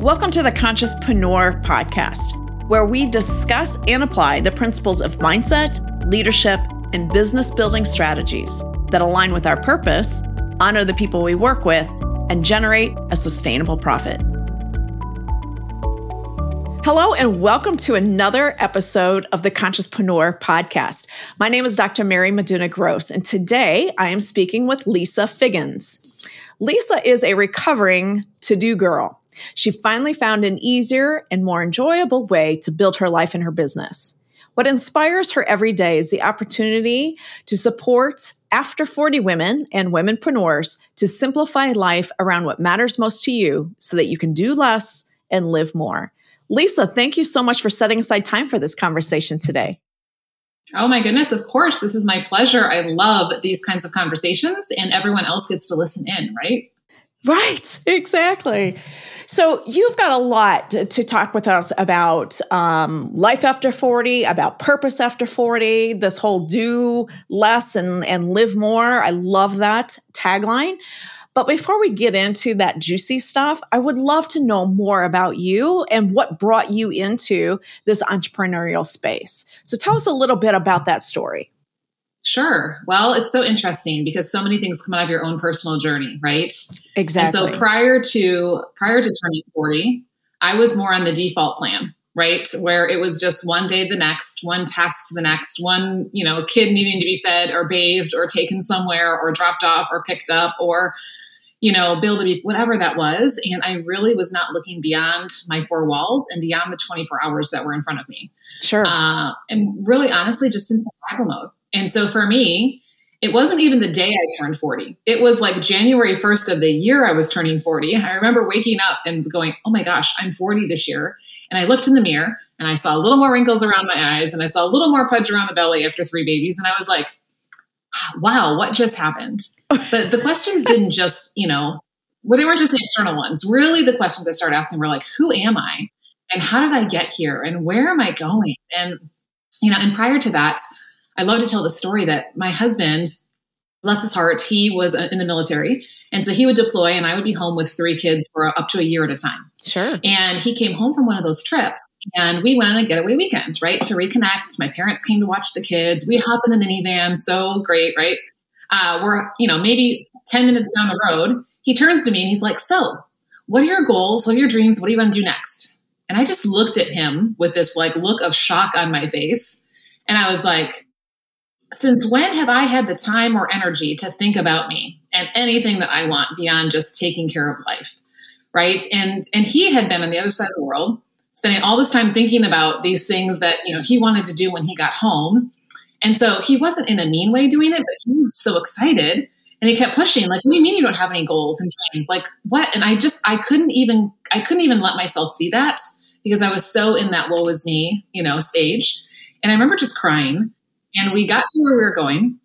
Welcome to the Consciouspreneur podcast, where we discuss and apply the principles of mindset, leadership, and business building strategies that align with our purpose, honor the people we work with, and generate a sustainable profit. Hello, and welcome to another episode of the Consciouspreneur podcast. My name is Dr. Mary Maduna Gross, and today I am speaking with Lisa Figgins. Lisa is a recovering to-do girl. She finally found an easier and more enjoyable way to build her life and her business. What inspires her every day is the opportunity to support after 40 women and womenpreneurs to simplify life around what matters most to you so that you can do less and live more. Lisa, thank you so much for setting aside time for this conversation today. Oh my goodness, of course. This is my pleasure. I love these kinds of conversations, and everyone else gets to listen in, right? Right, exactly. So you've got a lot to talk with us about life after 40, about purpose after 40, this whole do less and live more. I love that tagline. But before we get into that juicy stuff, I would love to know more about you and what brought you into this entrepreneurial space. So tell us a little bit about that story. Sure. Well, it's so interesting because so many things come out of your own personal journey, right? Exactly. And so prior to turning 40, I was more on the default plan, right? Where it was just one day to the next, one task to the next, one, kid needing to be fed or bathed or taken somewhere or dropped off or picked up or whatever that was. And I really was not looking beyond my four walls and beyond the 24 hours that were in front of me. Sure. And really, honestly, just in survival mode. And so for me, it wasn't even the day I turned 40. It was like January 1st of the year I was turning 40. I remember waking up and going, oh my gosh, I'm 40 this year. And I looked in the mirror and I saw a little more wrinkles around my eyes and I saw a little more pudge around the belly after 3 babies. And I was like, wow, what just happened? But the questions didn't just, they weren't just the external ones. Really, the questions I started asking were like, who am I? And how did I get here? And where am I going? And, and prior to that, I love to tell the story that my husband, bless his heart, he was in the military. And so he would deploy and I would be home with 3 kids for up to a year at a time. Sure. And he came home from one of those trips and we went on a getaway weekend, right? To reconnect. My parents came to watch the kids. We hop in the minivan. So great, right? We're, maybe 10 minutes down the road, he turns to me and he's like, so what are your goals? What are your dreams? What do you want to do next? And I just looked at him with this like look of shock on my face. And I was like, since when have I had the time or energy to think about me and anything that I want beyond just taking care of life, right? And he had been on the other side of the world, spending all this time thinking about these things that, he wanted to do when he got home. And so he wasn't in a mean way doing it, but he was so excited and he kept pushing like, what do you mean you don't have any goals and plans? Like what? And I couldn't even let myself see that because I was so in that woe is me, stage. And I remember just crying. And we got to where we were going.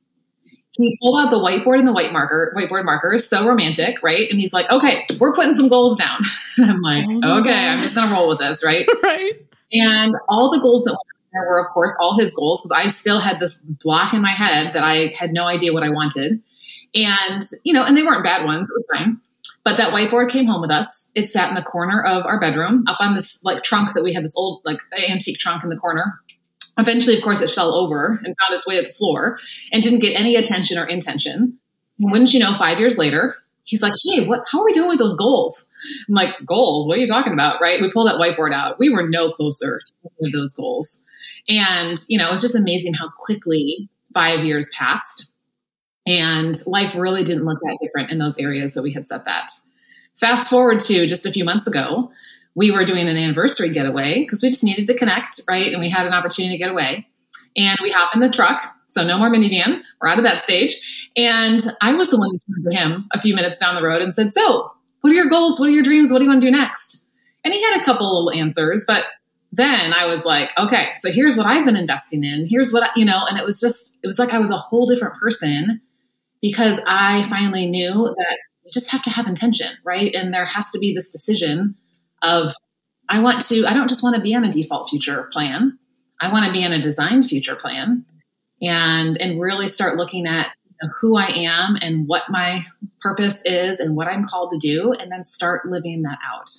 He pulled out the whiteboard and the whiteboard markers, so romantic, right? And he's like, okay, we're putting some goals down. And I'm like, okay, I'm just going to roll with this, right? Right. And all the goals that went on there were, of course, all his goals, because I still had this block in my head that I had no idea what I wanted. And, and they weren't bad ones. It was fine. But that whiteboard came home with us. It sat in the corner of our bedroom up on this like trunk that we had, this old like antique trunk in the corner. Eventually, of course, it fell over and found its way to the floor and didn't get any attention or intention. And wouldn't you know, 5 years later, he's like, hey, how are we doing with those goals? I'm like, goals? What are you talking about? Right? We pulled that whiteboard out. We were no closer to those goals. And, it was just amazing how quickly 5 years passed and life really didn't look that different in those areas that we had set that. Fast forward to just a few months ago, we were doing an anniversary getaway because we just needed to connect, right? And we had an opportunity to get away. And we hop in the truck, so no more minivan. We're out of that stage. And I was the one who turned to him a few minutes down the road and said, so what are your goals? What are your dreams? What do you want to do next? And he had a couple little answers. But then I was like, okay, so here's what I've been investing in. Here's what, and it was like I was a whole different person because I finally knew that you just have to have intention, right? And there has to be this decision of I don't just want to be on a default future plan. I want to be on a designed future plan and really start looking at who I am and what my purpose is and what I'm called to do, and then start living that out.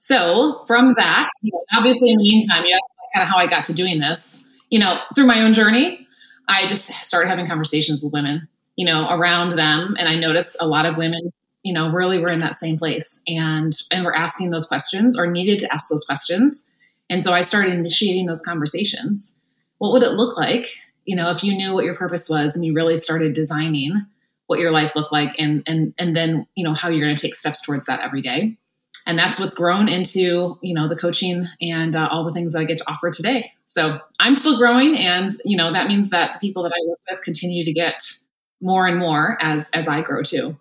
So from that, obviously in the meantime, kind of how I got to doing this, through my own journey, I just started having conversations with women, around them. And I noticed a lot of women, really were in that same place and were asking those questions or needed to ask those questions. And so I started initiating those conversations. What would it look like, if you knew what your purpose was and you really started designing what your life looked like and then, how you're going to take steps towards that every day. And that's what's grown into, the coaching and all the things that I get to offer today. So I'm still growing. And, that means that the people that I work with continue to get more and more as I grow too.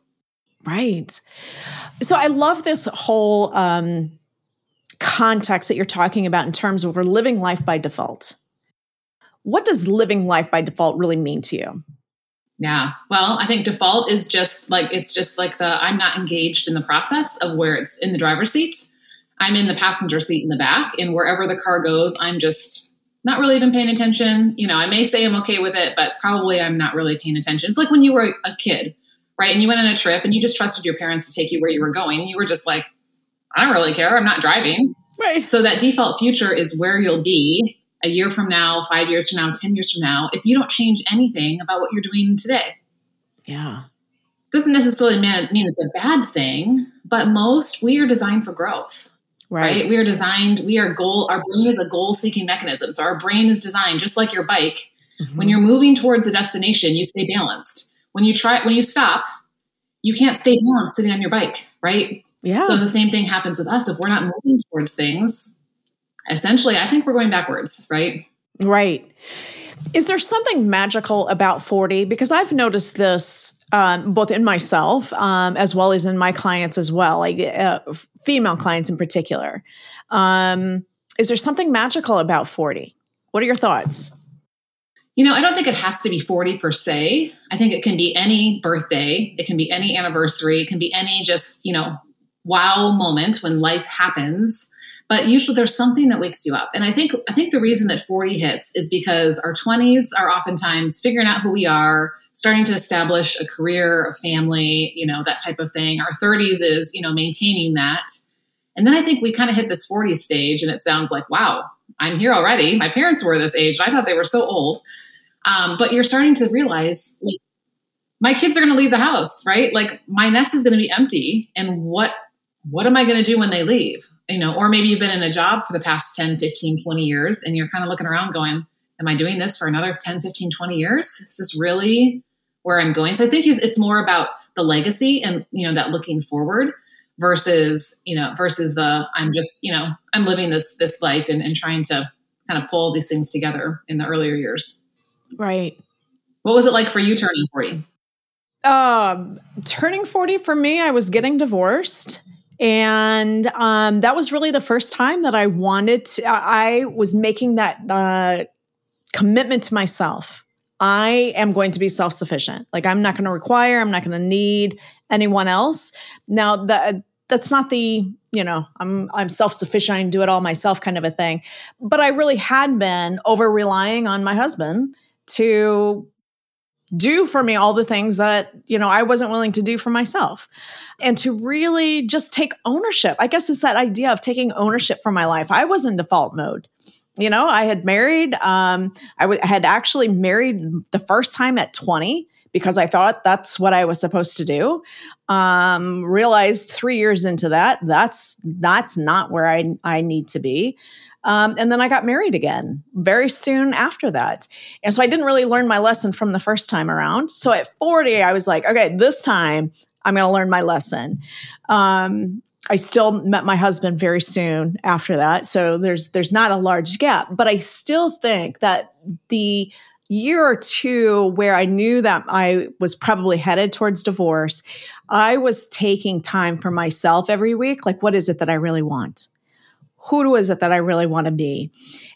Right. So I love this whole context that you're talking about in terms of we're living life by default. What does living life by default really mean to you? Yeah. Well, I think default is just like I'm not engaged in the process of where it's in the driver's seat. I'm in the passenger seat in the back, and wherever the car goes, I'm just not really even paying attention. I may say I'm okay with it, but probably I'm not really paying attention. It's like when you were a kid, right? And you went on a trip and you just trusted your parents to take you where you were going. You were just like, I don't really care. I'm not driving. Right. So that default future is where you'll be a year from now, 5 years from now, 10 years from now, if you don't change anything about what you're doing today. Yeah. Doesn't necessarily mean it's a bad thing, but we are designed for growth, right? Our brain is a goal-seeking mechanism. So our brain is designed, just like your bike. Mm-hmm. When you're moving towards a destination, you stay balanced. When you stop, you can't stay balanced sitting on your bike, right? Yeah. So the same thing happens with us. If we're not moving towards things, essentially, I think we're going backwards, right? Right. Is there something magical about 40? Because I've noticed this both in myself as well as in my clients as well, like female clients in particular. Is there something magical about 40? What are your thoughts? I don't think it has to be 40 per se. I think it can be any birthday. It can be any anniversary. It can be any just, wow moment when life happens. But usually there's something that wakes you up. And I think the reason that 40 hits is because our 20s are oftentimes figuring out who we are, starting to establish a career, a family, that type of thing. Our 30s is, maintaining that. And then I think we kind of hit this 40 stage and it sounds like, wow, I'm here already. My parents were this age and I thought they were so old. But you're starting to realize, like, my kids are going to leave the house, right? Like, my nest is going to be empty. And what am I going to do when they leave? Or maybe you've been in a job for the past 10, 15, 20 years, and you're kind of looking around going, am I doing this for another 10, 15, 20 years? Is this really where I'm going? So I think it's more about the legacy and, that looking forward versus the, I'm just, I'm living this life and trying to kind of pull these things together in the earlier years. Right. What was it like for you turning 40? Turning 40 for me, I was getting divorced. And that was really the first time that I was making that commitment to myself. I am going to be self-sufficient. Like, I'm not going to need anyone else. Now, that's not the, I'm self-sufficient, I can do it all myself kind of a thing. But I really had been over-relying on my husband to do for me all the things that, I wasn't willing to do for myself, and to really just take ownership. I guess it's that idea of taking ownership for my life. I was in default mode. I had married, I had actually married the first time at 20 because I thought that's what I was supposed to do. Realized 3 years into that's not where I need to be. And then I got married again very soon after that. And so I didn't really learn my lesson from the first time around. So at 40, I was like, okay, this time I'm going to learn my lesson. I still met my husband very soon after that. So there's not a large gap, but I still think that the year or two where I knew that I was probably headed towards divorce, I was taking time for myself every week. Like, what is it that I really want? Who is it that I really want to be?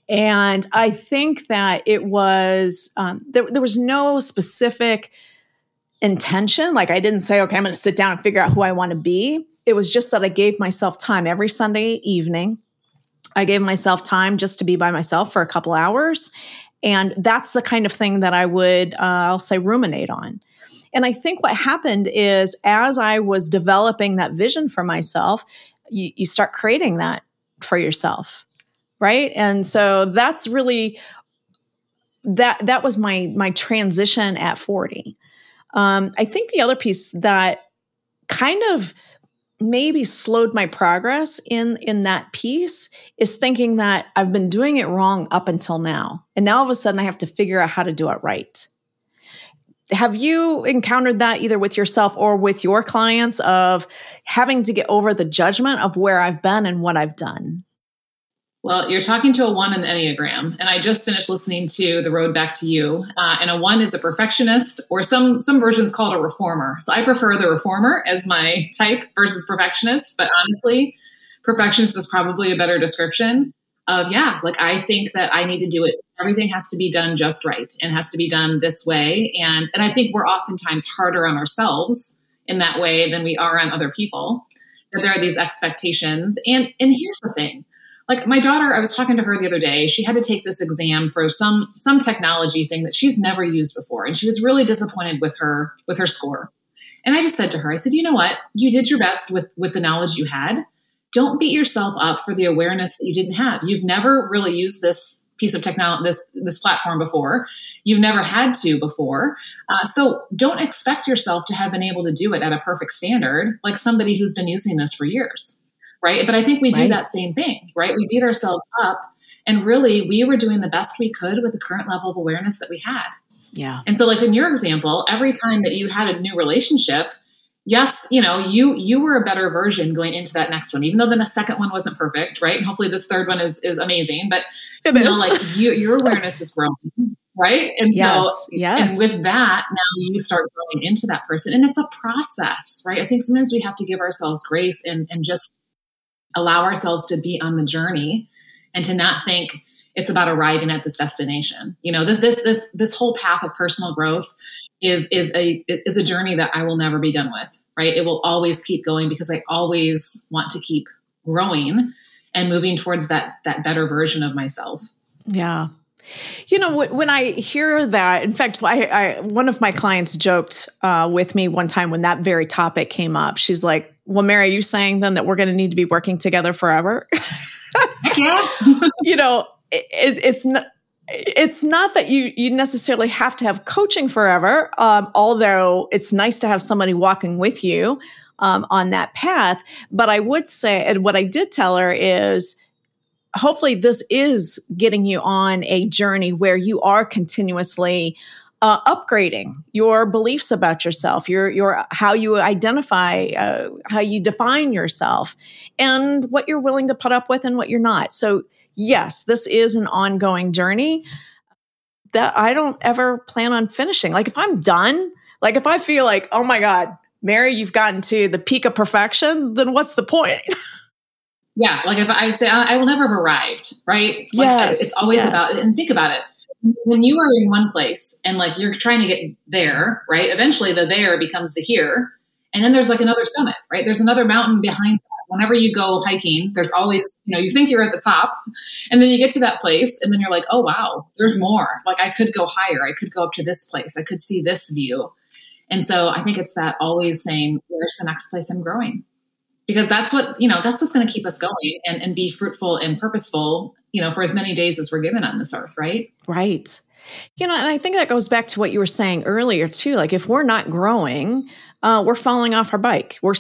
And I think that it was, there was no specific intention. Like, I didn't say, okay, I'm going to sit down and figure out who I want to be. It was just that I gave myself time every Sunday evening. I gave myself time just to be by myself for a couple hours. And that's the kind of thing that I would, I'll say, ruminate on. And I think what happened is, as I was developing that vision for myself, you start creating that for yourself, right? And so that's really, that was my transition at 40. I think the other piece that kind of maybe slowed my progress in that piece is thinking that I've been doing it wrong up until now. And now all of a sudden I have to figure out how to do it right. Have you encountered that either with yourself or with your clients of having to get over the judgment of where I've been and what I've done? Well, you're talking to a one in the Enneagram, and I just finished listening to The Road Back to You, and a one is a perfectionist, or some versions called a reformer. So I prefer the reformer as my type versus perfectionist, but honestly, perfectionist is probably a better description of, I think that I need to do it. Everything has to be done just right and has to be done this way. And I think we're oftentimes harder on ourselves in that way than we are on other people, that there are these expectations. And here's the thing. Like my daughter, I was talking to her the other day, she had to take this exam for some technology thing that she's never used before. And she was really disappointed with her score. And I just said to her, I said, you know what? You did your best with the knowledge you had. Don't beat yourself up for the awareness that you didn't have. You've never really used this piece of technology, this platform before. You've never had to before. So don't expect yourself to have been able to do it at a perfect standard, like somebody who's been using this for years. Right. But I think we do that same thing, right? We beat ourselves up, and really we were doing the best we could with the current level of awareness that we had. Yeah. And so like in your example, every time that you had a new relationship, yes, you were a better version going into that next one, even though then the second one wasn't perfect. Right. And hopefully this third one is amazing, but your awareness is growing. Right. And and with that, now you start growing into that person, and it's a process, right? I think sometimes we have to give ourselves grace and just allow ourselves to be on the journey and to not think it's about arriving at this destination. This whole path of personal growth is a journey that I will never be done with, right? It will always keep going because I always want to keep growing and moving towards that better version of myself. Yeah. When I hear that, in fact, I one of my clients joked with me one time when that very topic came up. She's like, well, Mary, are you saying then that we're going to need to be working together forever? Yeah. It's not that you necessarily have to have coaching forever, although it's nice to have somebody walking with you on that path. But I would say, and what I did tell her is, hopefully this is getting you on a journey where you are continuously upgrading your beliefs about yourself, your how you identify, how you define yourself, and what you're willing to put up with and what you're not. So yes, this is an ongoing journey that I don't ever plan on finishing. Like if I'm done, like if I feel like, oh my God, Mary, you've gotten to the peak of perfection, then what's the point? Yeah. Like if I say, I will never have arrived, right? Like it's always about it. And think about it. When you are in one place and like you're trying to get there, right? Eventually the there becomes the here. And then there's like another summit, right? There's another mountain behind that. Whenever you go hiking, there's always, you think you're at the top, and then you get to that place and then you're like, oh wow, there's more. Like I could go higher. I could go up to this place. I could see this view. And so I think it's that always saying, where's the next place I'm growing? Because that's what, that's what's going to keep us going and be fruitful and purposeful, for as many days as we're given on this earth, right? Right. And I think that goes back to what you were saying earlier too. Like if we're not growing, we're falling off our bike. We're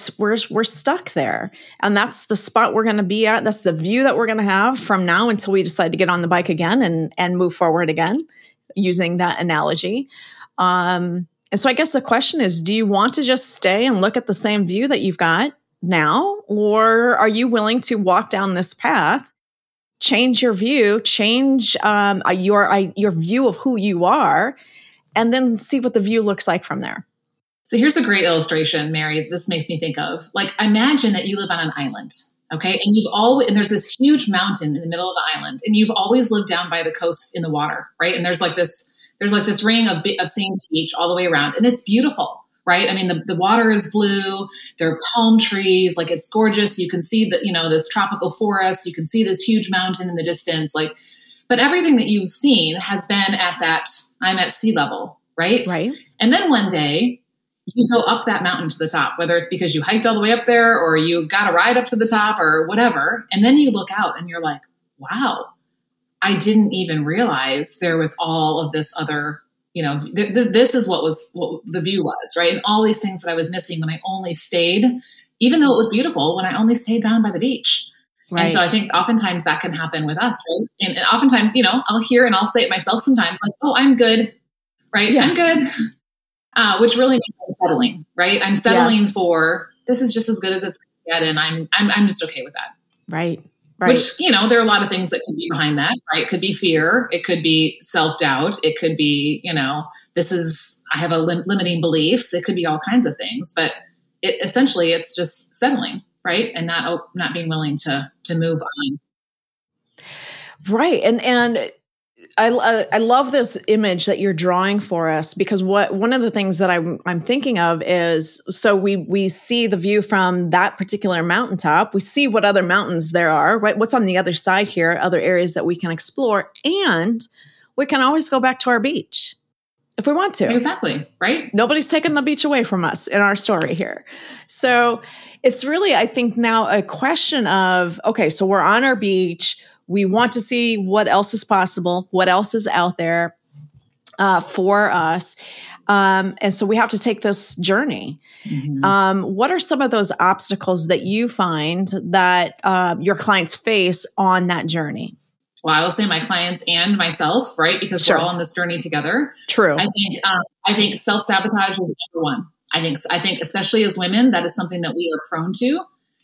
stuck there. And that's the spot we're going to be at. That's the view that we're going to have from now until we decide to get on the bike again and move forward again, using that analogy. And so I guess the question is, do you want to just stay and look at the same view that you've got now, or are you willing to walk down this path, change your view, change your view of who you are, and then see what the view looks like from there? So here's a great illustration, Mary. This makes me think of, like, imagine that you live on an island, okay? And there's this huge mountain in the middle of the island, and you've always lived down by the coast in the water, right? And there's like this ring of sand beach all the way around, and it's beautiful. Right? I mean, the water is blue. There are palm trees. Like it's gorgeous. You can see that, this tropical forest. You can see this huge mountain in the distance. Like, but everything that you've seen has been at that, I'm at sea level, right? Right. And then one day you go up that mountain to the top, whether it's because you hiked all the way up there or you got a ride up to the top or whatever. And then you look out and you're like, wow, I didn't even realize there was all of this other, you know, this is what the view was, right? And all these things that I was missing when I only stayed, even though it was beautiful, when I only stayed down by the beach. Right. And so I think oftentimes that can happen with us, right? And oftentimes, you know, I'll hear and I'll say it myself sometimes, like, oh, I'm good, right? Yes. I'm good. Which really means I'm settling, right? I'm settling for, this is just as good as it's going to get, and I'm just okay with that. Right, right. Which, you know, there are a lot of things that could be behind that, right? It could be fear. It could be self-doubt. It could be, you know, I have a limiting beliefs. It could be all kinds of things, but essentially it's just settling, right? And not being willing to move on. Right. And I love this image that you're drawing for us, because one of the things that I'm thinking of is, so we see the view from that particular mountaintop, we see what other mountains there are, right? What's on the other side here, other areas that we can explore, and we can always go back to our beach if we want to. Exactly, right? Nobody's taking the beach away from us in our story here. So it's really, I think, now a question of, okay, so we're on our beach. We want to see what else is possible, what else is out there for us. And so we have to take this journey. Mm-hmm. What are some of those obstacles that you find that your clients face on that journey? Well, I will say my clients and myself, right? Because we're all on this journey together. True. I think self-sabotage is number one. I think especially as women, that is something that we are prone to.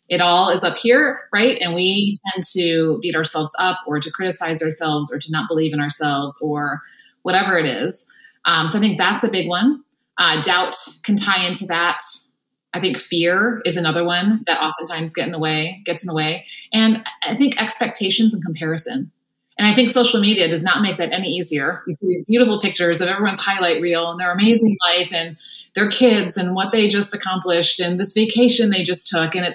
It all is up here, right? And we tend to beat ourselves up or to criticize ourselves or to not believe in ourselves or whatever it is. So I think that's a big one. Doubt can tie into that. I think fear is another one that oftentimes gets in the way. And I think expectations and comparison. And I think social media does not make that any easier. You see these beautiful pictures of everyone's highlight reel and their amazing life and their kids and what they just accomplished and this vacation they just took. And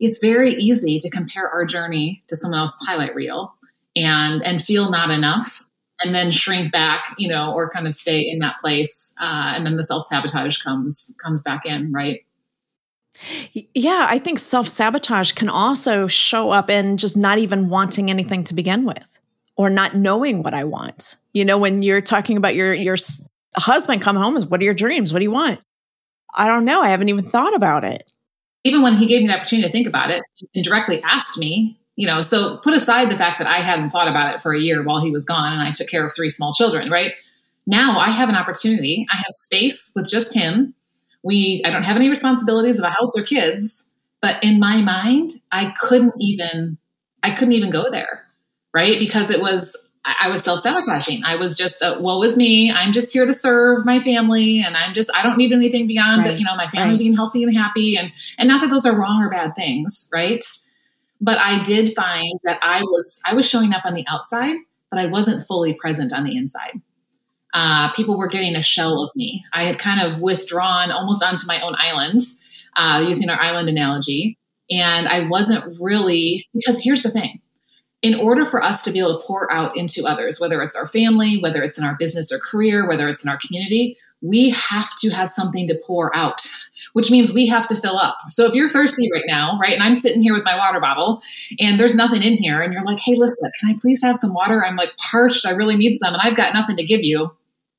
it's very easy to compare our journey to someone else's highlight reel and feel not enough, and then shrink back, you know, or kind of stay in that place. And then the self-sabotage comes back in, right? Yeah, I think self-sabotage can also show up in just not even wanting anything to begin with, or not knowing what I want. You know, when you're talking about your husband come home, what are your dreams? What do you want? I don't know. I haven't even thought about it. Even when he gave me the opportunity to think about it and directly asked me, you know, so put aside the fact that I hadn't thought about it for a year while he was gone and I took care of 3 small children, right? Now I have an opportunity. I have space with just him. I don't have any responsibilities of a house or kids, but in my mind, I couldn't even go there, right? Because I was self-sabotaging. I was just, woe is me. I'm just here to serve my family. And I don't need anything beyond, you know, my family being healthy and happy. And not that those are wrong or bad things. Right. But I did find that I was showing up on the outside, but I wasn't fully present on the inside. People were getting a shell of me. I had kind of withdrawn almost onto my own island, using our island analogy. And I wasn't really, because here's the thing. In order for us to be able to pour out into others, whether it's our family, whether it's in our business or career, whether it's in our community, we have to have something to pour out, which means we have to fill up. So if you're thirsty right now, right, and I'm sitting here with my water bottle and there's nothing in here and you're like, hey, Lisa, can I please have some water? I'm like parched. I really need some and I've got nothing to give you.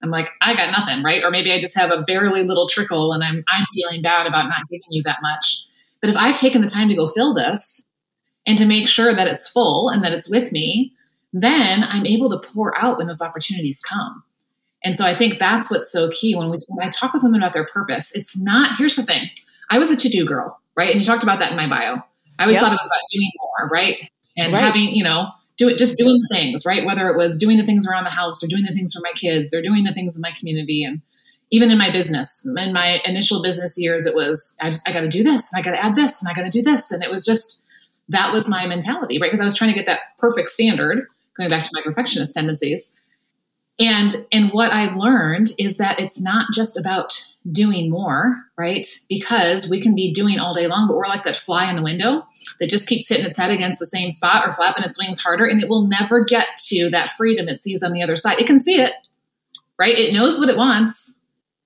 I'm like, I got nothing, right? Or maybe I just have a barely little trickle and I'm feeling bad about not giving you that much. But if I've taken the time to go fill this, and to make sure that it's full and that it's with me, then I'm able to pour out when those opportunities come. And so I think that's what's so key when I talk with women about their purpose. It's not, here's the thing. I was a to-do girl, right? And you talked about that in my bio. I always thought it was about doing more, right? And having, you know, doing things, right? Whether it was doing the things around the house or doing the things for my kids or doing the things in my community. And even in my business, in my initial business years, it was, I got to do this and I got to add this and I got to do this. And it was just, that was my mentality, right? Because I was trying to get that perfect standard, going back to my perfectionist tendencies. And what I learned is that it's not just about doing more, right? Because we can be doing all day long, but we're like that fly in the window that just keeps hitting its head against the same spot or flapping its wings harder. And it will never get to that freedom it sees on the other side. It can see it, right? It knows what it wants,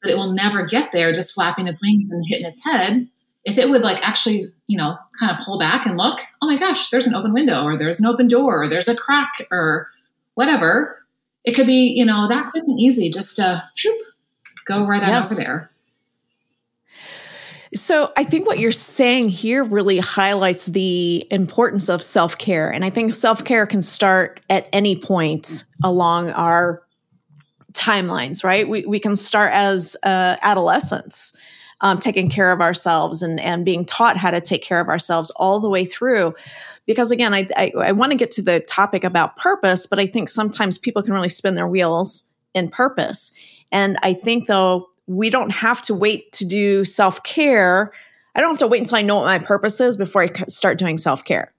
but it will never get there just flapping its wings and hitting its head. If it would like actually, you know, kind of pull back and look, oh my gosh, there's an open window or there's an open door or there's a crack or whatever. It could be, you know, that quick and easy just to go right on over there. So I think what you're saying here really highlights the importance of self-care. And I think self-care can start at any point along our timelines, right? We can start as adolescents, taking care of ourselves and being taught how to take care of ourselves all the way through. Because again, I want to get to the topic about purpose, but I think sometimes people can really spin their wheels in purpose. And I think though, we don't have to wait to do self-care. I don't have to wait until I know what my purpose is before I start doing self-care.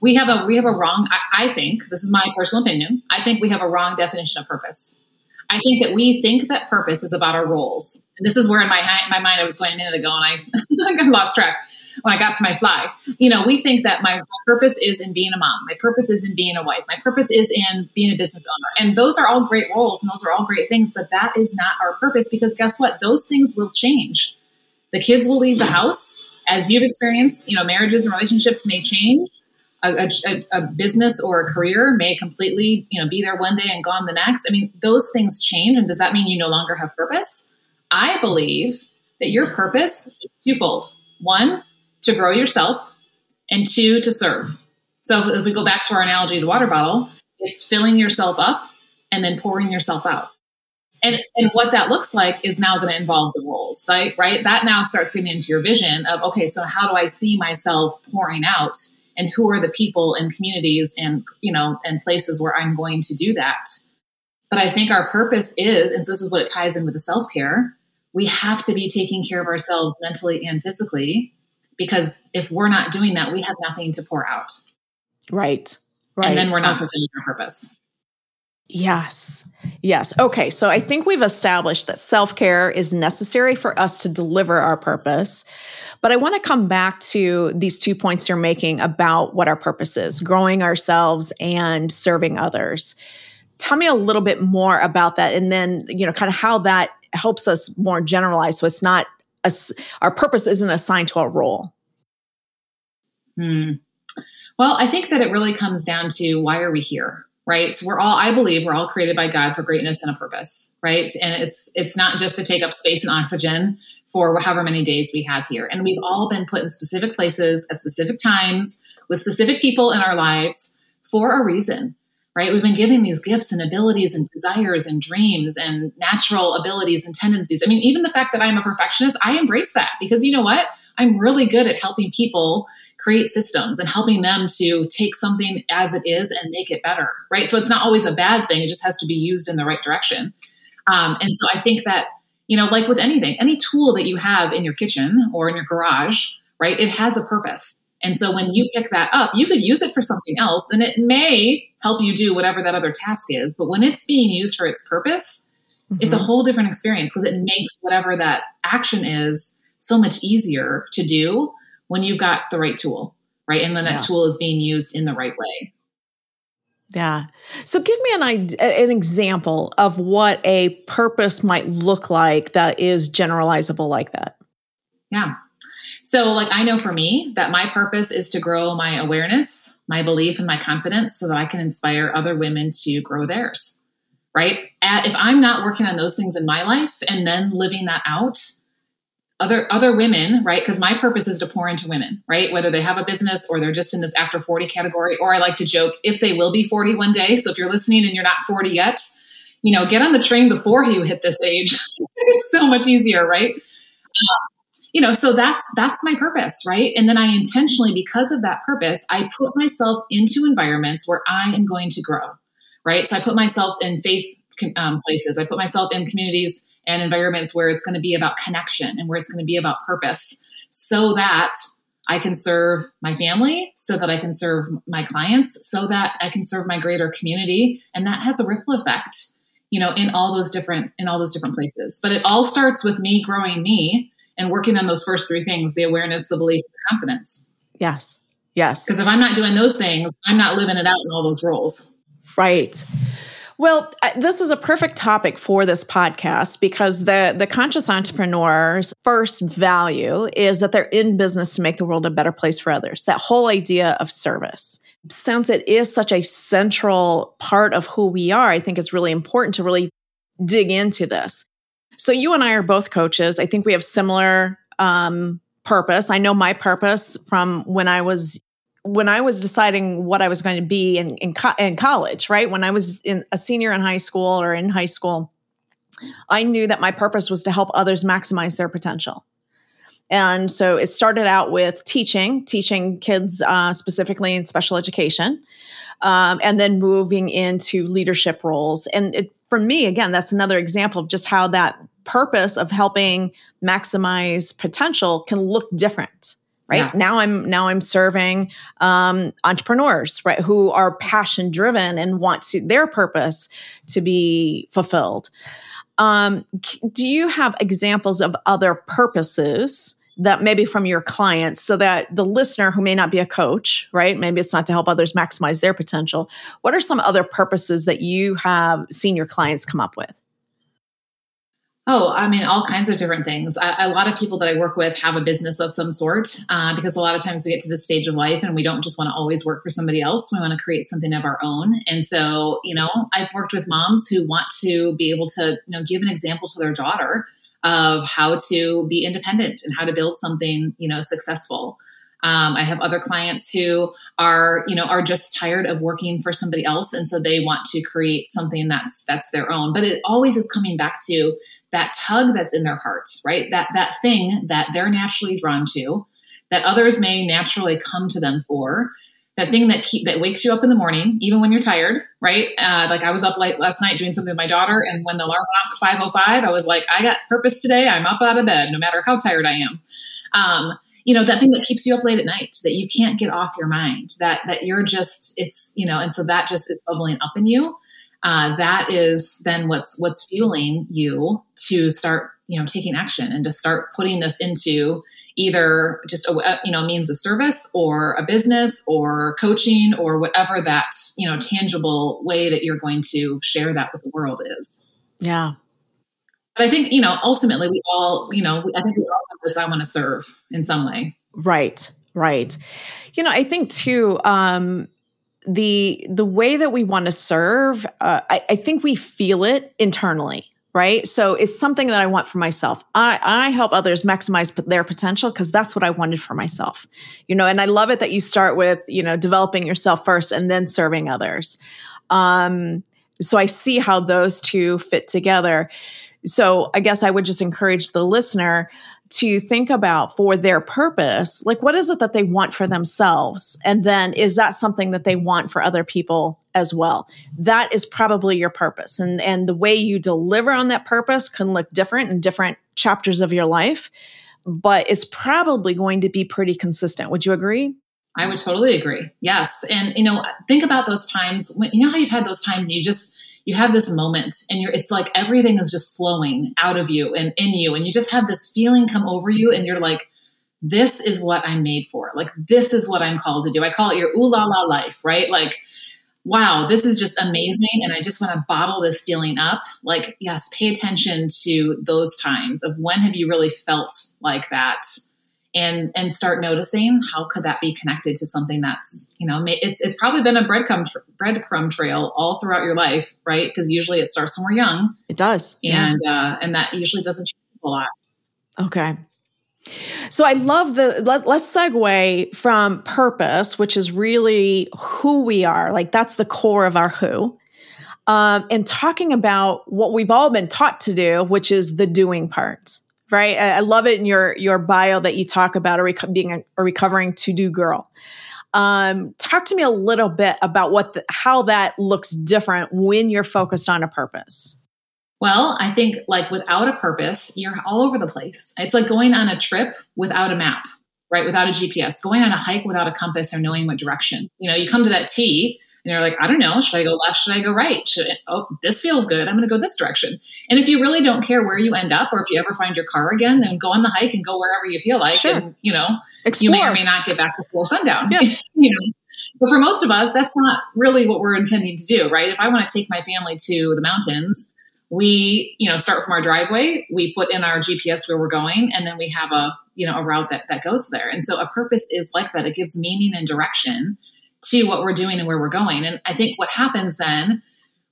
We have a wrong, I think, this is my personal opinion, I think we have a wrong definition of purpose. I think that we think that purpose is about our roles. And this is where in my mind I was going a minute ago and I got lost track when I got to my fly. You know, we think that my purpose is in being a mom. My purpose is in being a wife. My purpose is in being a business owner. And those are all great roles and those are all great things, but that is not our purpose because guess what? Those things will change. The kids will leave the house. As you've experienced, you know, marriages and relationships may change. A business or a career may completely, you know, be there one day and gone the next. I mean, those things change. And does that mean you no longer have purpose? I believe that your purpose is twofold. One, to grow yourself, and two, to serve. So if we go back to our analogy of the water bottle, it's filling yourself up and then pouring yourself out. And what that looks like is now going to involve the roles, right? That now starts getting into your vision of, okay, so how do I see myself pouring out? And who are the people and communities and, you know, and places where I'm going to do that. But I think our purpose is, and this is what it ties in with the self-care, we have to be taking care of ourselves mentally and physically, because if we're not doing that, we have nothing to pour out. Right. And then we're not fulfilling our purpose. Yes. Okay. So I think we've established that self-care is necessary for us to deliver our purpose. But I want to come back to these 2 points you're making about what our purpose is, growing ourselves and serving others. Tell me a little bit more about that. And then, you know, kind of how that helps us more generalize. So it's not, our purpose isn't assigned to a role. Well, I think that it really comes down to why are we here? Right. So I believe we're all created by God for greatness and a purpose. Right. And it's not just to take up space and oxygen for however many days we have here. And we've all been put in specific places at specific times with specific people in our lives for a reason. Right. We've been given these gifts and abilities and desires and dreams and natural abilities and tendencies. I mean, even the fact that I'm a perfectionist, I embrace that because you know what? I'm really good at helping people create systems and helping them to take something as it is and make it better, right? So it's not always a bad thing. It just has to be used in the right direction. And so I think that, you know, like with anything, any tool that you have in your kitchen or in your garage, right, it has a purpose. And so when you pick that up, you could use it for something else and it may help you do whatever that other task is. But when it's being used for its purpose, it's a whole different experience because it makes whatever that action is so much easier to do when you've got the right tool, right? And when that tool is being used in the right way. Yeah. So give me an example of what a purpose might look like that is generalizable like that. Yeah. So like, I know for me that my purpose is to grow my awareness, my belief, and my confidence so that I can inspire other women to grow theirs, right? If I'm not working on those things in my life and then living that out, other women, right? Because my purpose is to pour into women, right? Whether they have a business or they're just in this after 40 category, or I like to joke, if they will be 40 one day. So if you're listening and you're not 40 yet, you know, get on the train before you hit this age. It's so much easier, right? You know, so that's my purpose, right? And then I intentionally, because of that purpose, I put myself into environments where I am going to grow, right? So I put myself in faith places. I put myself in communities and environments where it's going to be about connection and where it's going to be about purpose so that I can serve my family, so that I can serve my clients, so that I can serve my greater community. And that has a ripple effect, you know, in all those different places. But it all starts with me growing me and working on those first three things, the awareness, the belief, the confidence. Yes. Because if I'm not doing those things, I'm not living it out in all those roles. Right. Well, this is a perfect topic for this podcast because the conscious entrepreneur's first value is that they're in business to make the world a better place for others. That whole idea of service. Since it is such a central part of who we are, I think it's really important to really dig into this. So you and I are both coaches. I think we have similar purpose. I know my purpose from when I was deciding what I was going to be in college, right? When I was in a senior in high school or in high school, I knew that my purpose was to help others maximize their potential. And so it started out with teaching kids specifically in special education, and then moving into leadership roles. And for me, again, that's another example of just how that purpose of helping maximize potential can look different. Right? Yes. Now I'm serving entrepreneurs, right, who are passion driven and want their purpose to be fulfilled. Do you have examples of other purposes that maybe from your clients, so that the listener who may not be a coach, right? Maybe it's not to help others maximize their potential. What are some other purposes that you have seen your clients come up with? Oh, I mean, all kinds of different things. A lot of people that I work with have a business of some sort, because a lot of times we get to this stage of life and we don't just want to always work for somebody else. We want to create something of our own. And so, you know, I've worked with moms who want to be able to, you know, give an example to their daughter of how to be independent and how to build something, you know, successful. I have other clients who are, you know, are just tired of working for somebody else. And so they want to create something that's their own, but it always is coming back to that tug that's in their heart, right? That thing that they're naturally drawn to, that others may naturally come to them for, that thing that wakes you up in the morning, even when you're tired, right? Like I was up late last night doing something with my daughter, and when the alarm went off at 5:05, I was like, I got purpose today. I'm up out of bed, no matter how tired I am. You know, that thing that keeps you up late at night, that you can't get off your mind, that you're just, it's, you know, and so that just is bubbling up in you. That is then what's fueling you to start, you know, taking action and to start putting this into either just a, you know, means of service or a business or coaching or whatever that, you know, tangible way that you're going to share that with the world is. Yeah. But I think, you know, ultimately we all, you know, I think we all have this, I want to serve in some way. Right. You know, I think too, the way that we want to serve, I think we feel it internally, right? So it's something that I want for myself. I help others maximize their potential because that's what I wanted for myself, you know. And I love it that you start with, you know, developing yourself first and then serving others. So I see how those two fit together. So I guess I would just encourage the listener to think about for their purpose, like what is it that they want for themselves? And then is that something that they want for other people as well? That is probably your purpose. And the way you deliver on that purpose can look different in different chapters of your life, but it's probably going to be pretty consistent. Would you agree? I would totally agree. Yes. And, you know, think about those times when, you know, how you've had those times and you have this moment and it's like everything is just flowing out of you and in you. And you just have this feeling come over you and you're like, this is what I'm made for. Like, this is what I'm called to do. I call it your ooh la la life, right? Like, wow, this is just amazing. And I just want to bottle this feeling up. Like, yes, pay attention to those times of when have you really felt like that and start noticing how could that be connected to something that's, you know, it's probably been a breadcrumb trail all throughout your life, right? Because usually it starts when we're young. It does. And, and that usually doesn't change a lot. Okay. So I love let's segue from purpose, which is really who we are. Like that's the core of our who. And talking about what we've all been taught to do, which is the doing part. Right? I love it in your bio that you talk about being a recovering to-do girl. Talk to me a little bit about how that looks different when you're focused on a purpose. Well, I think like without a purpose, you're all over the place. It's like going on a trip without a map, right? Without a GPS, going on a hike without a compass or knowing what direction. You know, you come to that T and you're like, I don't know, should I go left? Should I go right? Oh, this feels good. I'm going to go this direction. And if you really don't care where you end up, or if you ever find your car again, then go on the hike and go wherever you feel like, sure. And you know, explore. You may or may not get back before sundown. Yeah. You know, But for most of us, that's not really what we're intending to do, right? If I want to take my family to the mountains, we, start from our driveway, we put in our GPS where we're going, and then we have a route that goes there. And so a purpose is like that. It gives meaning and direction to what we're doing and where we're going. And I think what happens then,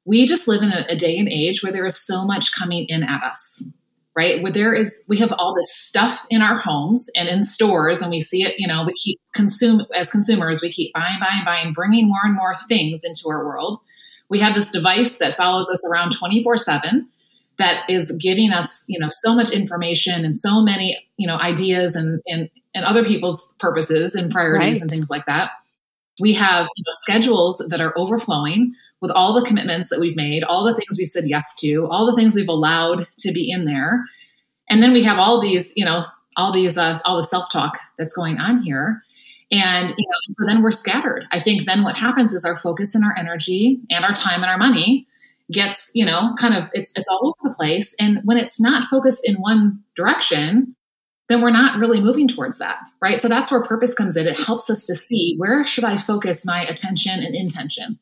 we just live in a day and age where there is so much coming in at us, right? Where we have all this stuff in our homes and in stores, and we see it, we keep as consumers, we keep buying, bringing more and more things into our world. We have this device that follows us around 24/7 that is giving us, so much information and so many, ideas and other people's purposes and priorities, right, and things like that. We have schedules that are overflowing with all the commitments that we've made, all the things we've said yes to, all the things we've allowed to be in there. And then we have all the self-talk that's going on here. And so then we're scattered. I think then what happens is our focus and our energy and our time and our money gets, kind of, it's all over the place. And when it's not focused in one direction, then we're not really moving towards that, right? So that's where purpose comes in. It helps us to see, where should I focus my attention and intention?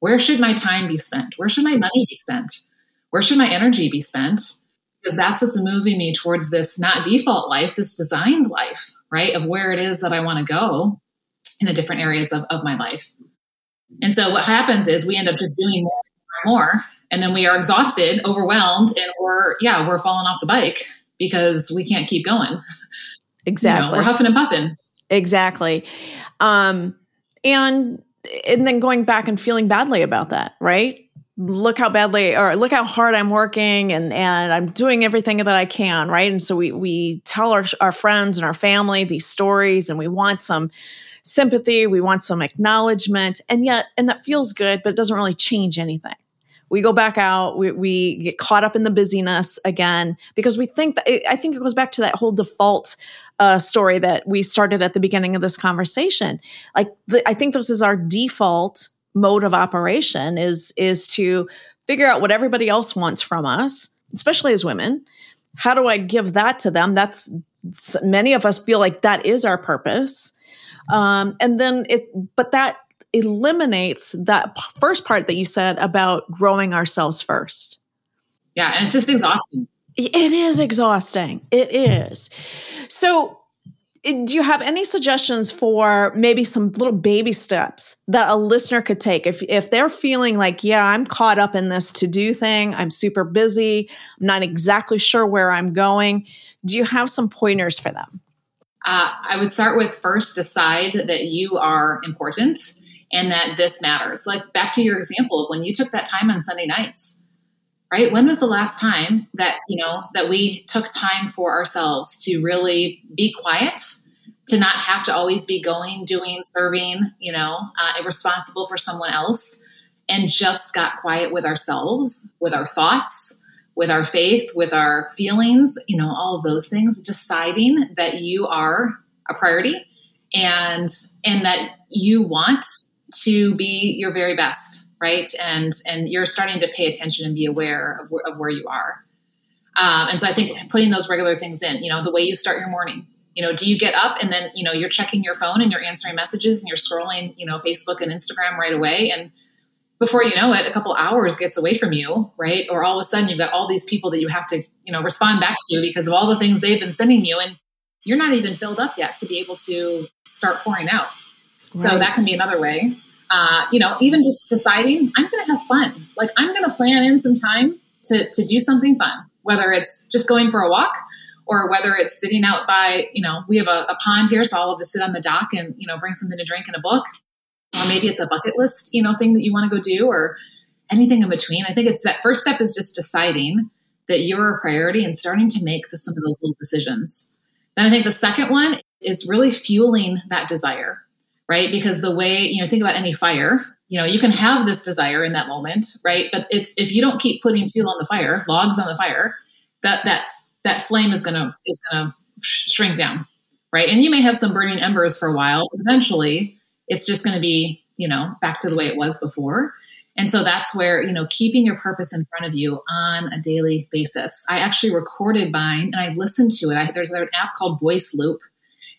Where should my time be spent? Where should my money be spent? Where should my energy be spent? Because that's what's moving me towards this not default life, this designed life, right? Of where it is that I want to go in the different areas of my life. And so what happens is we end up just doing more. And then we are exhausted, overwhelmed, and we're falling off the bike, because we can't keep going. Exactly. We're huffing and puffing. Exactly. And then going back and feeling badly about that, right? Look how hard I'm working and I'm doing everything that I can, right? And so we tell our friends and our family these stories, and we want some sympathy, we want some acknowledgement, and that feels good, but it doesn't really change anything. We go back out, we get caught up in the busyness again, because we think that I think it goes back to that whole default story that we started at the beginning of this conversation. Like, I think this is our default mode of operation is to figure out what everybody else wants from us, especially as women. How do I give that to them? That's, many of us feel like that is our purpose. But that eliminates that first part that you said about growing ourselves first. Yeah. And it's just exhausting. It is exhausting. It is. So do you have any suggestions for maybe some little baby steps that a listener could take? If they're feeling like, yeah, I'm caught up in this to-do thing, I'm super busy, I'm not exactly sure where I'm going. Do you have some pointers for them? I would start with, first, decide that you are important and that this matters. Like, back to your example of when you took that time on Sunday nights, right? When was the last time that, that we took time for ourselves to really be quiet, to not have to always be going, doing, serving, responsible for someone else, and just got quiet with ourselves, with our thoughts, with our faith, with our feelings, all of those things, deciding that you are a priority and that you want to be your very best, right? And you're starting to pay attention and be aware of where you are. And so I think putting those regular things in, the way you start your morning, do you get up and then, you're checking your phone and you're answering messages and you're scrolling, Facebook and Instagram right away. And before you know it, a couple hours gets away from you, right? Or all of a sudden you've got all these people that you have to, respond back to because of all the things they've been sending you. And you're not even filled up yet to be able to start pouring out. Right. So that can be another way. Even just deciding, I'm going to have fun. Like, I'm going to plan in some time to do something fun, whether it's just going for a walk or whether it's sitting out by, we have a pond here. So all of us sit on the dock and, bring something to drink and a book. Or maybe it's a bucket list, thing that you want to go do, or anything in between. I think it's that first step is just deciding that you're a priority and starting to make some of those little decisions. Then I think the second one is really fueling that desire, right? Because the way, think about any fire, you can have this desire in that moment, right? But if you don't keep putting fuel on the fire, logs on the fire, that flame is going to shrink down, right? And you may have some burning embers for a while, but eventually it's just going to be, back to the way it was before. And so that's where, keeping your purpose in front of you on a daily basis. I actually recorded mine and I listened to it. There's an app called Voice Loop,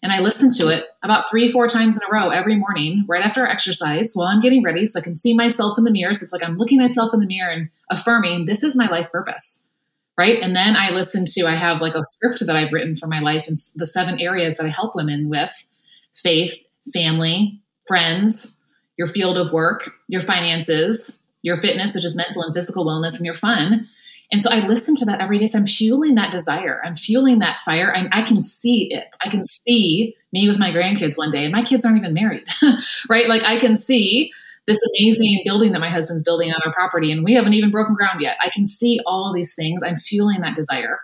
And I listen to it about 3-4 times in a row every morning, right after exercise, while I'm getting ready, so I can see myself in the mirror. So it's like I'm looking myself in the mirror and affirming, this is my life purpose, right? And then I listen to, I have like a script that I've written for my life and the 7 areas that I help women with: faith, family, friends, your field of work, your finances, your fitness, which is mental and physical wellness, and your fun. And so I listen to that every day. So I'm fueling that desire. I'm fueling that fire. I can see it. I can see me with my grandkids one day, and my kids aren't even married, right? Like I can see this amazing building that my husband's building on our property, and we haven't even broken ground yet. I can see all these things. I'm fueling that desire.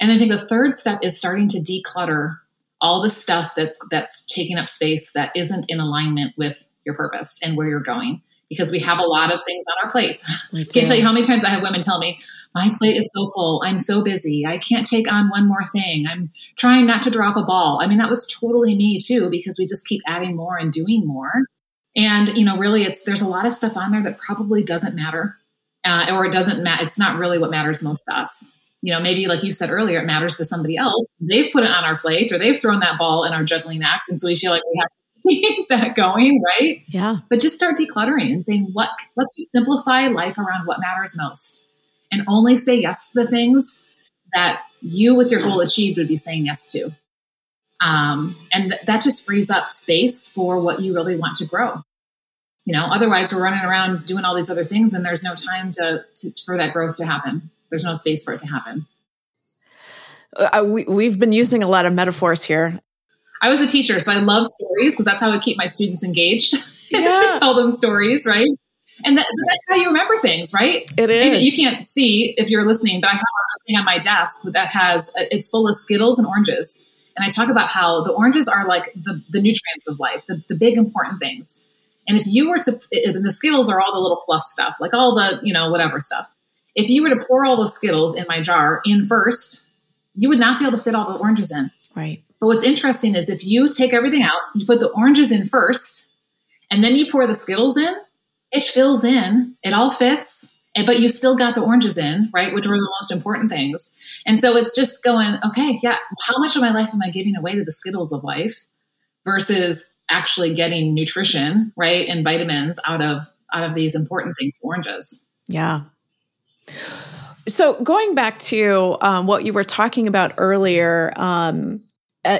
And I think the third step is starting to declutter all the stuff that's taking up space that isn't in alignment with your purpose and where you're going. Because we have a lot of things on our plate. I can't tell you how many times I have women tell me, my plate is so full. I'm so busy. I can't take on one more thing. I'm trying not to drop a ball. I mean, that was totally me too, because we just keep adding more and doing more. And, you know, really there's a lot of stuff on there that probably doesn't matter or it doesn't matter. It's not really what matters most to us. You know, maybe like you said earlier, it matters to somebody else. They've put it on our plate or they've thrown that ball in our juggling act. And so we feel like we have to keep that going, right? Yeah. But just start decluttering and saying, let's just simplify life around what matters most and only say yes to the things that you with your goal achieved would be saying yes to. And that just frees up space for what you really want to grow. You know, otherwise we're running around doing all these other things and there's no time for that growth to happen. There's no space for it to happen. We've been using a lot of metaphors here. I was a teacher, so I love stories because that's how I keep my students engaged. Yeah. Is to tell them stories, right? And that's how you remember things, right? It is. You can't see if you're listening, but I have a thing on my desk that it's full of Skittles and oranges. And I talk about how the oranges are like the nutrients of life, the big important things. And if you were the Skittles are all the little fluff stuff, like all the, you know, whatever stuff. If you were to pour all the Skittles in my jar in first, you would not be able to fit all the oranges in. Right. But what's interesting is if you take everything out, you put the oranges in first, and then you pour the Skittles in, it fills in, it all fits, but you still got the oranges in, right? Which were the most important things. And so it's just going, okay, yeah, how much of my life am I giving away to the Skittles of life versus actually getting nutrition, right? And vitamins out of these important things, oranges. Yeah. So going back to what you were talking about earlier,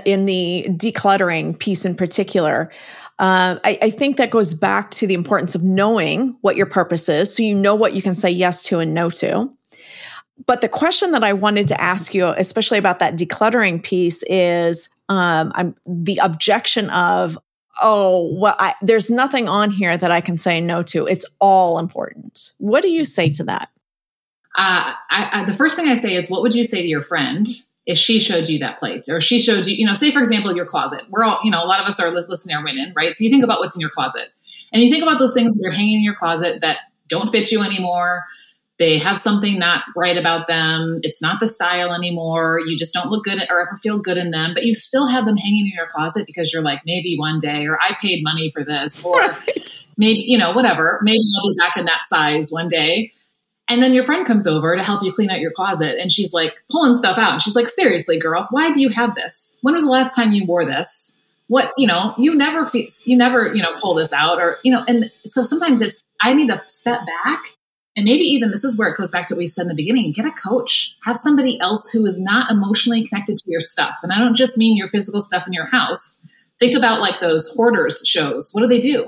in the decluttering piece in particular, I think that goes back to the importance of knowing what your purpose is, so you know what you can say yes to and no to. But the question that I wanted to ask you, especially about that decluttering piece, is the objection of, there's nothing on here that I can say no to. It's all important. What do you say to that? The first thing I say is, what would you say to your friend if she showed you that plate or she showed you, you know, say, for example, your closet? We're all, you know, a lot of us are listening to women, right? So you think about what's in your closet and you think about those things that are hanging in your closet that don't fit you anymore. They have something not right about them. It's not the style anymore. You just don't look good or ever feel good in them, but you still have them hanging in your closet because you're like, maybe one day, or I paid money for this, or right. Maybe, you know, whatever, maybe I'll be back in that size one day. And then your friend comes over to help you clean out your closet. And she's like pulling stuff out. And she's like, seriously, girl, why do you have this? When was the last time you wore this? What, you know, you never pull this out, or, you know, and so sometimes I need to step back. And maybe even this is where it goes back to what we said in the beginning, get a coach, have somebody else who is not emotionally connected to your stuff. And I don't just mean your physical stuff in your house. Think about like those hoarders shows. What do?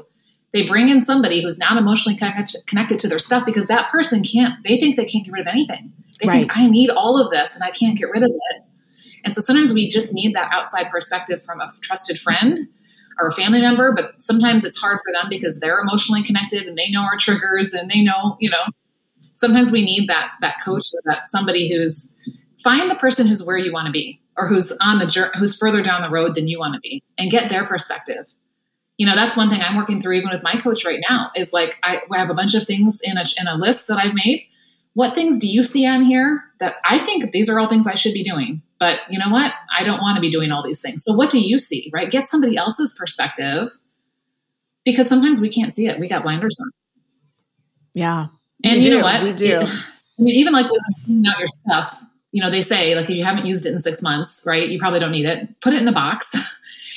They bring in somebody who's not emotionally connected to their stuff because that person they think they can't get rid of anything. They right. think I need all of this and I can't get rid of it. And so sometimes we just need that outside perspective from a trusted friend or a family member, but sometimes it's hard for them because they're emotionally connected and they know our triggers and they know, you know, sometimes we need that coach or that somebody who's find the person who's where you want to be or who's on the journey, who's further down the road than you want to be and get their perspective. You know, that's one thing I'm working through even with my coach right now is like, I have a bunch of things in a list that I've made. What things do you see on here that I think these are all things I should be doing, but you know what? I don't want to be doing all these things. So what do you see, right? Get somebody else's perspective because sometimes we can't see it. We got blinders on. Yeah. And you know what? We do. I mean, even like with cleaning out your stuff, you know, they say like, if you haven't used it in 6 months, right? You probably don't need it. Put it in a box.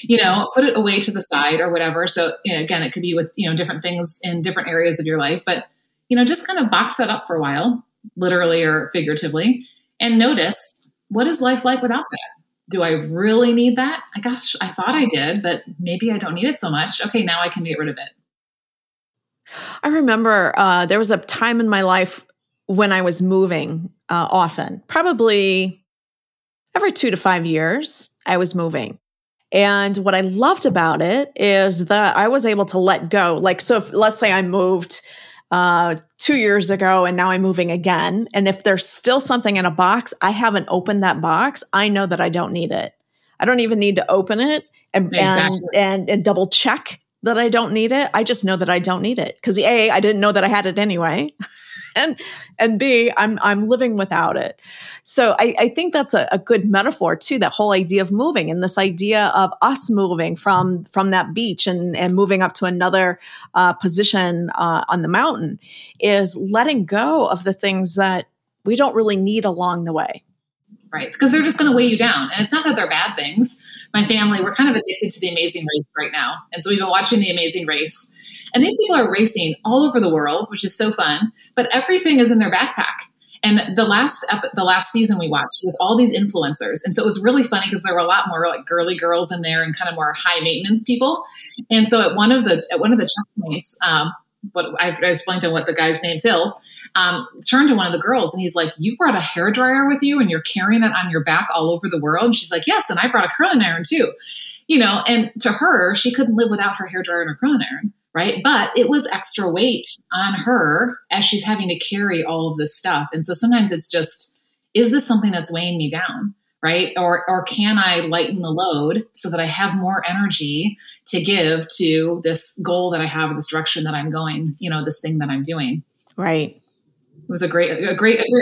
you know, put it away to the side or whatever. So again, it could be with, you know, different things in different areas of your life, but, you know, just kind of box that up for a while, literally or figuratively, and notice, what is life like without that? Do I really need that? Gosh, I thought I did, but maybe I don't need it so much. Okay, now I can get rid of it. I remember there was a time in my life when I was moving often, probably every 2 to 5 years, I was moving. And what I loved about it is that I was able to let go. Like, so if, let's say I moved 2 years ago and now I'm moving again. And if there's still something in a box, I haven't opened that box. I know that I don't need it. I don't even need to open it and double check that I don't need it. I just know that I don't need it because A, I didn't know that I had it anyway. and B, I'm living without it. So I think that's a good metaphor too, that whole idea of moving and this idea of us moving from that beach and moving up to another position on the mountain is letting go of the things that we don't really need along the way. Right. Because they're just going to weigh you down. And it's not that they're bad things. My family, we're kind of addicted to The Amazing Race right now. And so we've been watching The Amazing Race. And these people are racing all over the world, which is so fun. But everything is in their backpack. And the last season we watched was all these influencers. And so it was really funny because there were a lot more like girly girls in there and kind of more high maintenance people. And so at one of the checkpoints, I explained to what the guy's name, Phil, turned to one of the girls and he's like, you brought a hairdryer with you and you're carrying that on your back all over the world. And she's like, yes. And I brought a curling iron too, you know, and to her, she couldn't live without her hairdryer and her curling iron. Right. But it was extra weight on her as she's having to carry all of this stuff. And so sometimes it's just, is this something that's weighing me down? Right. Or can I lighten the load so that I have more energy to give to this goal that I have, this direction that I'm going, you know, this thing that I'm doing. Right. It was a great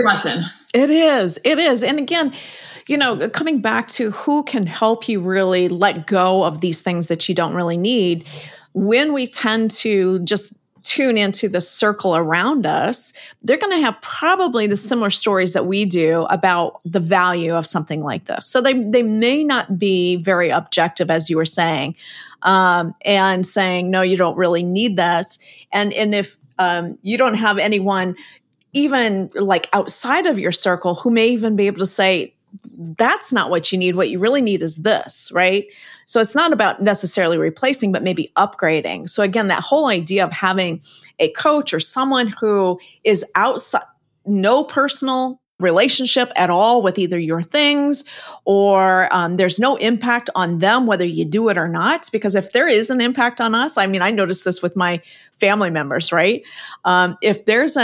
lesson. It is. It is. And again, you know, coming back to who can help you really let go of these things that you don't really need. When we tend to just tune into the circle around us, they're going to have probably the similar stories that we do about the value of something like this. So they may not be very objective, as you were saying, and saying, no, you don't really need this. And if you don't have anyone even like outside of your circle who may even be able to say, that's not what you need. What you really need is this, right? So it's not about necessarily replacing, but maybe upgrading. So again, that whole idea of having a coach or someone who is outside, no personal relationship at all with either your things or there's no impact on them, whether you do it or not. Because if there is an impact on us, I mean, I noticed this with my family members, right? If there's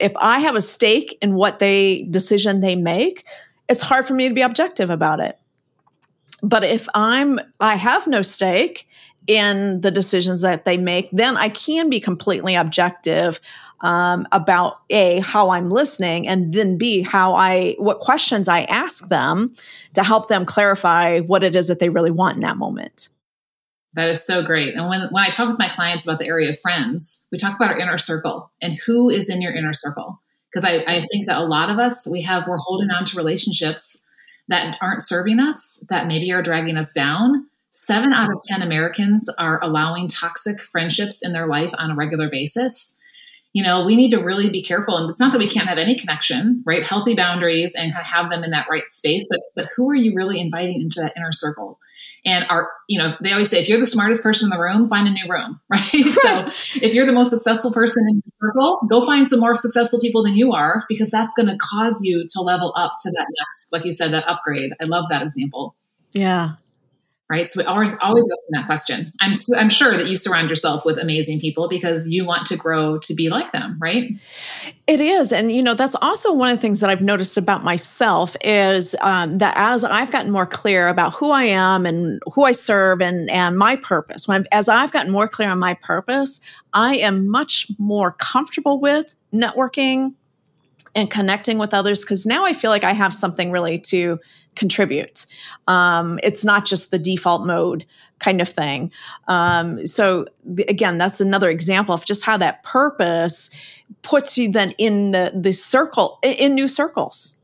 if I have a stake in what decision they make, it's hard for me to be objective about it. But if I have no stake in the decisions that they make, then I can be completely objective about A, how I'm listening, and then B, what questions I ask them to help them clarify what it is that they really want in that moment. That is so great. And when I talk with my clients about the area of friends, we talk about our inner circle and who is in your inner circle. Because I think that a lot of us, we're holding on to relationships that aren't serving us, that maybe are dragging us down. 7 out of 10 Americans are allowing toxic friendships in their life on a regular basis. You know, we need to really be careful. And it's not that we can't have any connection, right? Healthy boundaries and kind of have them in that right space. But who are you really inviting into that inner circle? And you know, they always say, if you're the smartest person in the room, find a new room, right? Right. So if you're the most successful person in your circle, go find some more successful people than you are, because that's going to cause you to level up to that next, like you said, that upgrade. I love that example. Yeah. Right. So always asking that question. I'm sure that you surround yourself with amazing people because you want to grow to be like them, right? It is. And, you know, that's also one of the things that I've noticed about myself is that as I've gotten more clear about who I am and who I serve and my purpose, as I've gotten more clear on my purpose, I am much more comfortable with networking and connecting with others, because now I feel like I have something really to contribute. It's not just the default mode kind of thing. So again, that's another example of just how that purpose puts you then in the circle, in new circles.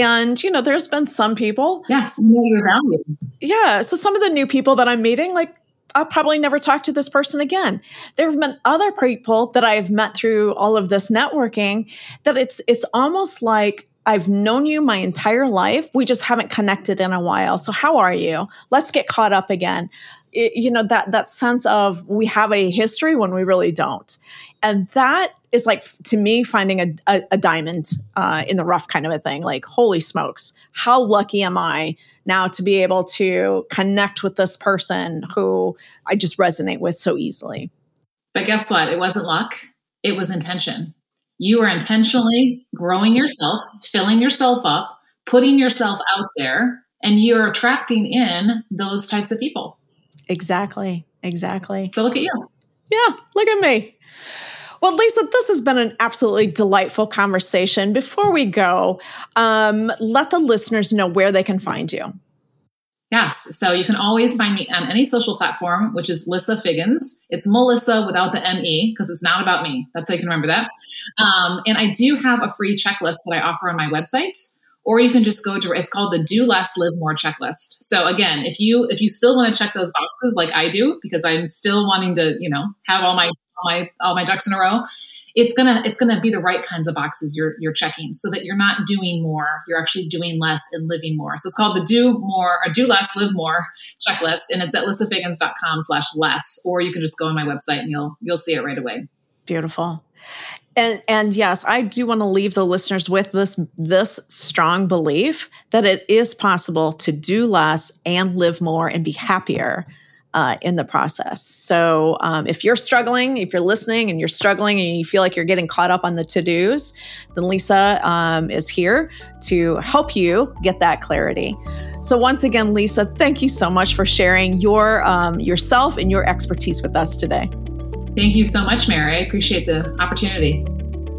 And, you know, there's been some people. Yes, know your value. Yeah. So some of the new people that I'm meeting, like, I'll probably never talk to this person again. There have been other people that I've met through all of this networking that it's almost like I've known you my entire life. We just haven't connected in a while. So how are you? Let's get caught up again. It, you know, that sense of we have a history when we really don't. And that is like, to me, finding a diamond in the rough kind of a thing. Like, holy smokes, how lucky am I now to be able to connect with this person who I just resonate with so easily? But guess what? It wasn't luck. It was intention. You are intentionally growing yourself, filling yourself up, putting yourself out there, and you're attracting in those types of people. Exactly. Exactly. So look at you. Yeah. Look at me. Well, Lisa, this has been an absolutely delightful conversation. Before we go, let the listeners know where they can find you. Yes. So you can always find me on any social platform, which is Lisa Figgins. It's Melissa without the M-E because it's not about me. That's how you can remember that. And I do have a free checklist that I offer on my website. Or you can just go to, it's called the Do Less, Live More checklist. So again, if you still want to check those boxes like I do, because I'm still wanting to, you know, have all my ducks in a row, it's gonna be the right kinds of boxes you're checking, so that you're not doing more, you're actually doing less and living more. So it's called the Do Less, Live More checklist, and it's at lissafiggins.com/less. Or you can just go on my website and you'll see it right away. Beautiful. And yes, I do want to leave the listeners with this strong belief that it is possible to do less and live more and be happier in the process. So if you're struggling, if you're listening and you're struggling and you feel like you're getting caught up on the to-dos, then Lisa is here to help you get that clarity. So once again, Lisa, thank you so much for sharing yourself and your expertise with us today. Thank you so much, Mary. I appreciate the opportunity.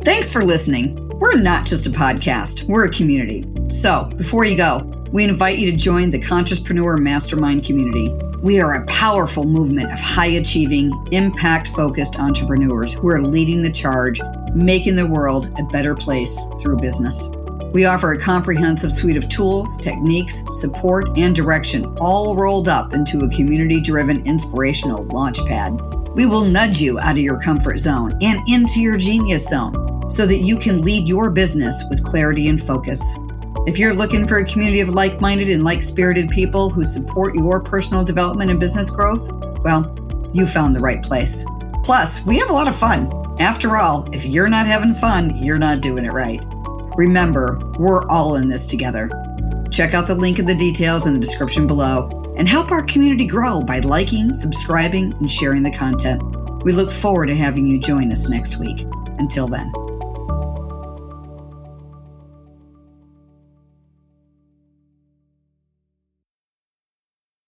Thanks for listening. We're not just a podcast, we're a community. So before you go, we invite you to join the Consciouspreneur Mastermind community. We are a powerful movement of high-achieving, impact-focused entrepreneurs who are leading the charge, making the world a better place through business. We offer a comprehensive suite of tools, techniques, support, and direction, all rolled up into a community-driven, inspirational launchpad. We will nudge you out of your comfort zone and into your genius zone so that you can lead your business with clarity and focus. If you're looking for a community of like-minded and like-spirited people who support your personal development and business growth, well, you found the right place. Plus, we have a lot of fun. After all, if you're not having fun, you're not doing it right. Remember, we're all in this together. Check out the link in the details in the description below. And help our community grow by liking, subscribing, and sharing the content. We look forward to having you join us next week. Until then.